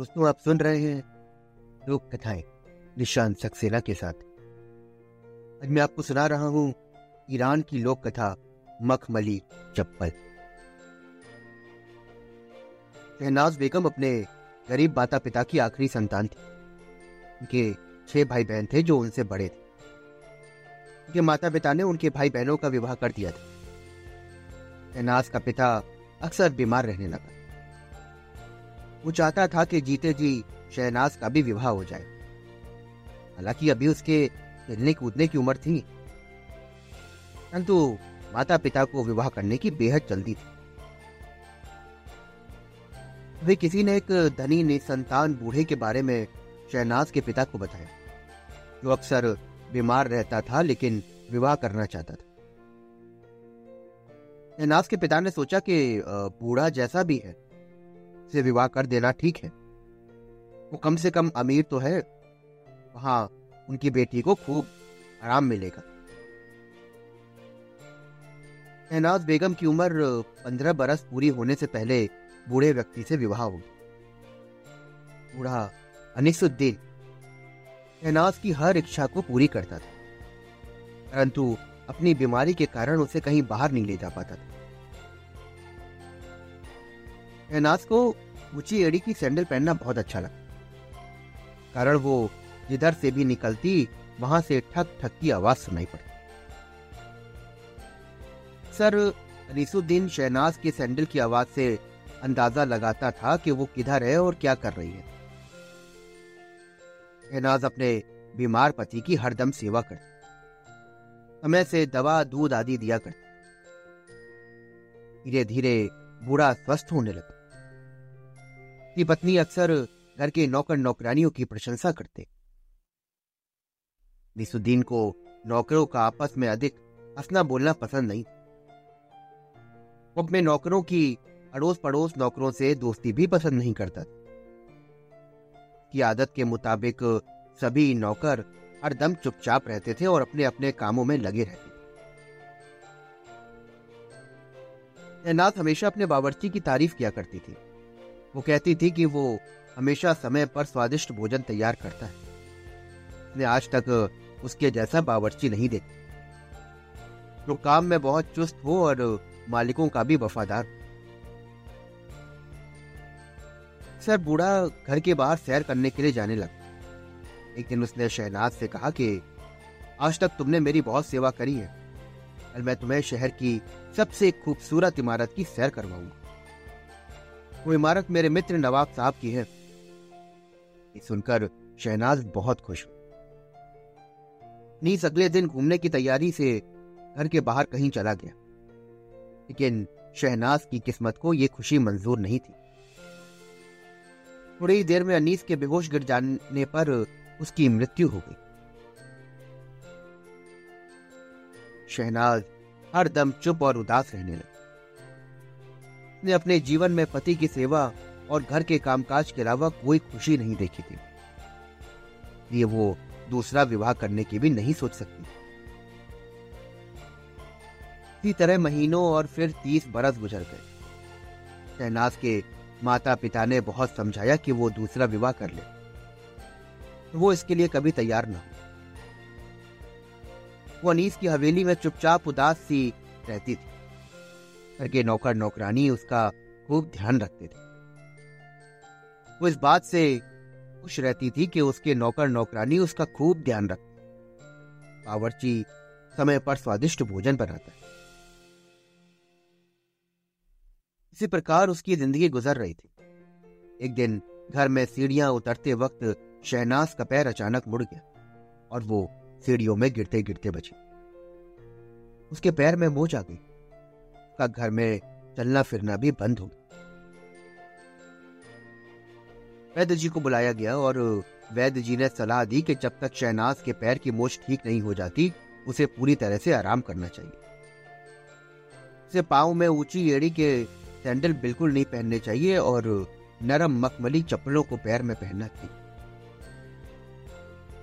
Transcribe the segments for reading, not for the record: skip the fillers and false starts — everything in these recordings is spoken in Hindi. दोस्तों आप सुन रहे हैं लोक कथाएं निशांत सक्सेना के साथ। आज मैं आपको सुना रहा हूँ ईरान की लोक कथा मखमली चप्पल। शहनाज बेगम अपने गरीब माता पिता की आखिरी संतान थी। उनके 6 भाई बहन थे जो उनसे बड़े थे। उनके माता पिता ने उनके भाई बहनों का विवाह कर दिया था। एहनाज का पिता अक्सर बीमार रहने लगा। वो चाहता था कि जीते जी शहनाज का भी विवाह हो जाए। हालांकि अभी उसके खेलने कूदने की उम्र थी, परंतु माता पिता को विवाह करने की बेहद जल्दी थी। वे किसी ने एक धनी निसंतान बूढ़े के बारे में शहनाज के पिता को बताया, जो अक्सर बीमार रहता था लेकिन विवाह करना चाहता था। शहनाज के पिता ने सोचा कि बूढ़ा जैसा भी है उसे विवाह कर देना ठीक है, वो कम से कम अमीर तो है, वहां उनकी बेटी को खूब आराम मिलेगा। शहनाज बेगम की उम्र 15 बरस पूरी होने से पहले बूढ़े व्यक्ति से विवाह हो गया। बूढ़ा विसुद्दीन शहनाज की हर इच्छा को पूरी करता था, परंतु अपनी बीमारी के कारण उसे कहीं बाहर नहीं ले जा पाता था। एहनाज को ऊंची एड़ी की सैंडल पहनना बहुत अच्छा लगा, कारण वो जिधर से भी निकलती वहां से ठक ठक की आवाज सुनाई पड़ती। सर रिसुद्दीन शहनाज के सैंडल की आवाज से अंदाजा लगाता था कि वो किधर है और क्या कर रही है। एहनाज अपने बीमार पति की हरदम सेवा करती, समय से दवा दूध आदि दिया करता। धीरे धीरे बूढ़ा स्वस्थ होने लगा। उसकी पत्नी अक्सर घर के नौकर नौकरानियों की प्रशंसा करते। विसुद्दीन को नौकरों का आपस में अधिक हंसना बोलना पसंद नहीं। वो अपने नौकरों की अड़ोस पड़ोस नौकरों से दोस्ती भी पसंद नहीं करता। की आदत के मुताबिक सभी नौकर हरदम चुपचाप रहते थे और अपने अपने कामों में लगे रहते थे। एहनाज हमेशा अपने बावर्ची की तारीफ किया करती थी। वो कहती थी कि वो हमेशा समय पर स्वादिष्ट भोजन तैयार करता है, उसने आज तक उसके जैसा बावर्ची नहीं देखा, जो काम में बहुत चुस्त हो और मालिकों का भी वफादार। सर बूढ़ा घर के बाहर सैर करने के लिए जाने लगा। एक दिन उसने शहनाज से कहा कि आज तक तुमने मेरी बहुत सेवा करी है, कल मैं तुम्हें शहर की सबसे खूबसूरत इमारत की सैर करवाऊंगा। वो इमारत मेरे मित्र नवाब साहब की है। ये सुनकर शहनाज बहुत खुश हुई। नीस अगले दिन घूमने की तैयारी से घर के बाहर कहीं चला गया, लेकिन शहनाज की किस्मत को ये खुशी मंजूर नहीं थी। थोड़ी ही देर में अनीस के बेहोश गिर जाने पर उसकी मृत्यु हो गई। शहनाज हर दम चुप और उदास रहने लगी। उसने अपने जीवन में पति की सेवा और घर के कामकाज के अलावा कोई खुशी नहीं देखी थी, इसलिए वो दूसरा विवाह करने की भी नहीं सोच सकती। इसी तरह महीनों और फिर 30 बरस गुजर गए। शहनाज के माता पिता ने बहुत समझाया कि वो दूसरा विवाह कर ले, तो वो इसके लिए कभी तैयार न हो। वो अनीस की हवेली में चुपचाप उदास सी रहती थी। घर के नौकर नौकरानी उसका खूब ध्यान रखते थे। वो इस बात से खुश रहती थी कि उसके नौकर नौकरानी उसका खूब ध्यान रखते। बावर्ची समय पर स्वादिष्ट भोजन बनाता है। इसी प्रकार उसकी जिंदगी गुजर रही थी। एक दिन घर में सीढ़ियां उतरते वक्त शहनाज का पैर अचानक मुड़ गया और वो सीढ़ियों में गिरते गिरते बची। उसके पैर में मोच आ गई। उसका घर में चलना फिरना भी बंद हो गया। वैद्य जी को बुलाया गया और वैद्य जी ने सलाह दी कि जब तक शहनाज के पैर की मोच ठीक नहीं हो जाती उसे पूरी तरह से आराम करना चाहिए। उसे पाँव में ऊंची एड़ी के सैंडल बिल्कुल नहीं पहनने चाहिए और नरम मखमली चप्पलों को पैर में पहनना चाहिए।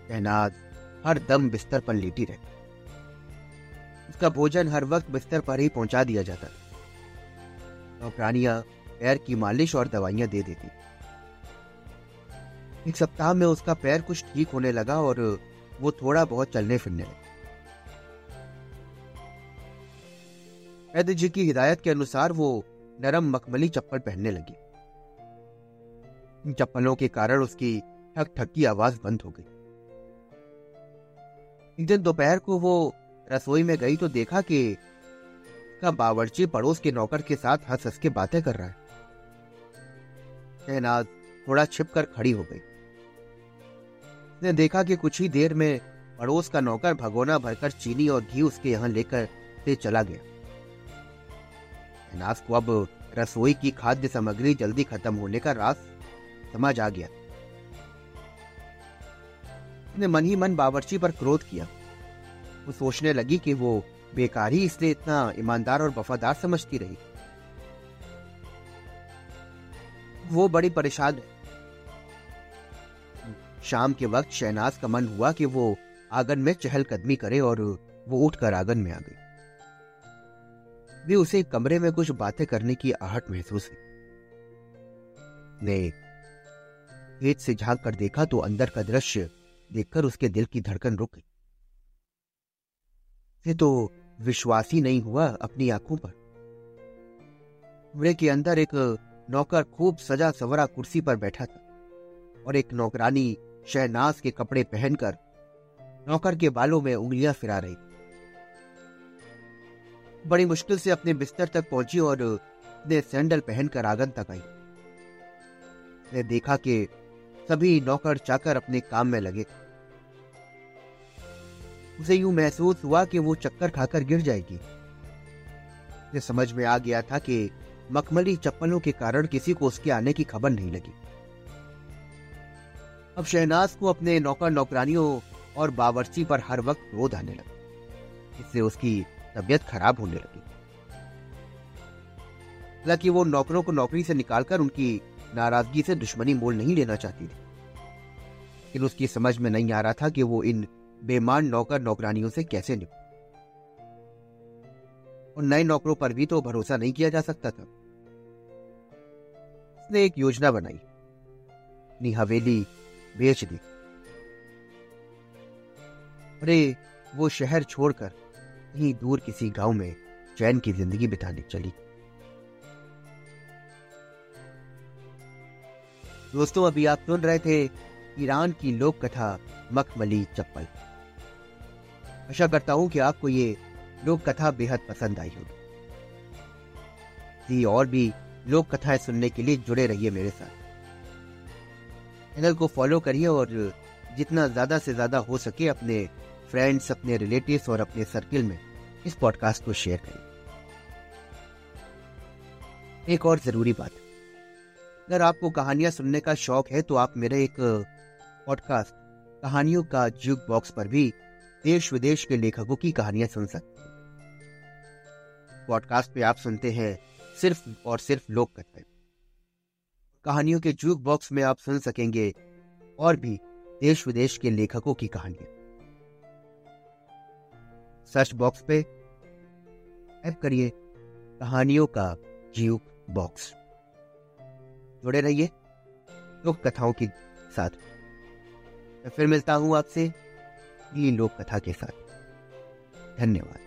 शहनाज हर दम बिस्तर पर लेटी रहती। उसका भोजन हर वक्त बिस्तर पर ही पहुंचा दिया जाता था। नौकरानियां पैर की मालिश और दवाइयां दे देती। एक सप्ताह में उसका पैर कुछ ठीक होने लगा और वो थोड़ा बहुत चलने फिरने लगा। वैद्य जी की हिदायत के अनुसार वो नरम मखमली चप्पल पहनने लगी। इन चप्पलों के कारण उसकी ठक ठक की आवाज बंद हो गई। एक दिन दोपहर को वो रसोई में गई तो देखा कि उसका बावर्ची पड़ोस के नौकर के साथ हंस हंस के बातें कर रहा है। शहनाज थोड़ा छिपकर खड़ी हो गई। उसने देखा कि कुछ ही देर में पड़ोस का नौकर भगोना भरकर चीनी और घी उसके यहाँ लेकर से चला गया। शहनाज को अब रसोई की खाद्य सामग्री जल्दी खत्म होने का राज समझ आ गया। उसने मन ही मन बावर्ची पर क्रोध किया। वो सोचने लगी कि वो बेकार ही इसलिए इतना ईमानदार और वफादार समझती रही। वो बड़ी परेशान है। शाम के वक्त शहनाज का मन हुआ कि वो आंगन में चहलकदमी करे और वो उठकर आंगन में आ गई। भी उसे कमरे में कुछ बातें करने की आहट महसूस हुई। खेत से झांक कर देखा तो अंदर का दृश्य देखकर उसके दिल की धड़कन रुक गई। ये तो विश्वास ही नहीं हुआ अपनी आंखों पर। कमरे के अंदर एक नौकर खूब सजा सवरा कुर्सी पर बैठा था और एक नौकरानी शहनाज के कपड़े पहनकर नौकर के बालों में उंगलियां फिरा रही। बड़ी मुश्किल से अपने बिस्तर तक पहुंची और अपने सैंडल पहनकर आंगन तक आई। उसने देखा कि सभी नौकर चाकर अपने काम में लगे। उसे यूं महसूस हुआ कि वो चक्कर खाकर गिर जाएगी। उसे समझ में आ गया था कि मखमली चप्पलों के कारण किसी को उसके आने की खबर नहीं लगी। अब शहनाज को अपने नौकर नौकरानियों और बावर्ची पर हर वक्त क्रोध आने लगा। इससे उसकी तबीयत खराब होने लगी। हालांकि वो नौकरों को नौकरी से निकालकर उनकी नाराजगी से दुश्मनी मोल नहीं लेना चाहती थी, लेकिन उसकी समझ में नहीं आ रहा था कि वो इन बेमान नौकर नौकरानियों से कैसे निपटे। और नए नौकरों पर भी तो भरोसा नहीं किया जा सकता था। उसने एक योजना बनाई, अपनी हवेली बेच दी। अरे वो शहर छोड़कर कहीं दूर किसी गांव में चैन की जिंदगी बिताने चली। दोस्तों, अभी आप सुन रहे थे ईरान की लोक कथा मखमली चप्पल। आशा करता हूं कि आपको ये लोक कथा बेहद पसंद आई होगी। और भी लोक कथाएं सुनने के लिए जुड़े रहिए मेरे साथ। चैनल को फॉलो करिए और जितना ज्यादा से ज्यादा हो सके अपने फ्रेंड्स, अपने रिलेटिव्स और अपने सर्किल में इस पॉडकास्ट को शेयर करिए। एक और जरूरी बात, अगर आपको कहानियां सुनने का शौक है तो आप मेरे एक पॉडकास्ट कहानियों का जूक बॉक्स पर भी देश विदेश के लेखकों की कहानियां सुन सकते हैं। पॉडकास्ट पे आप सुनते हैं सिर्फ और सिर्फ लोक कथाएं। कहानियों के जूक बॉक्स में आप सुन सकेंगे और भी देश विदेश के लेखकों की कहानियां। सर्च बॉक्स पे टाइप करिए कहानियों का जूक बॉक्स। जुड़े रहिए लोक कथाओं के साथ। मैं फिर मिलता हूं आपसे ये लोक कथा के साथ। धन्यवाद।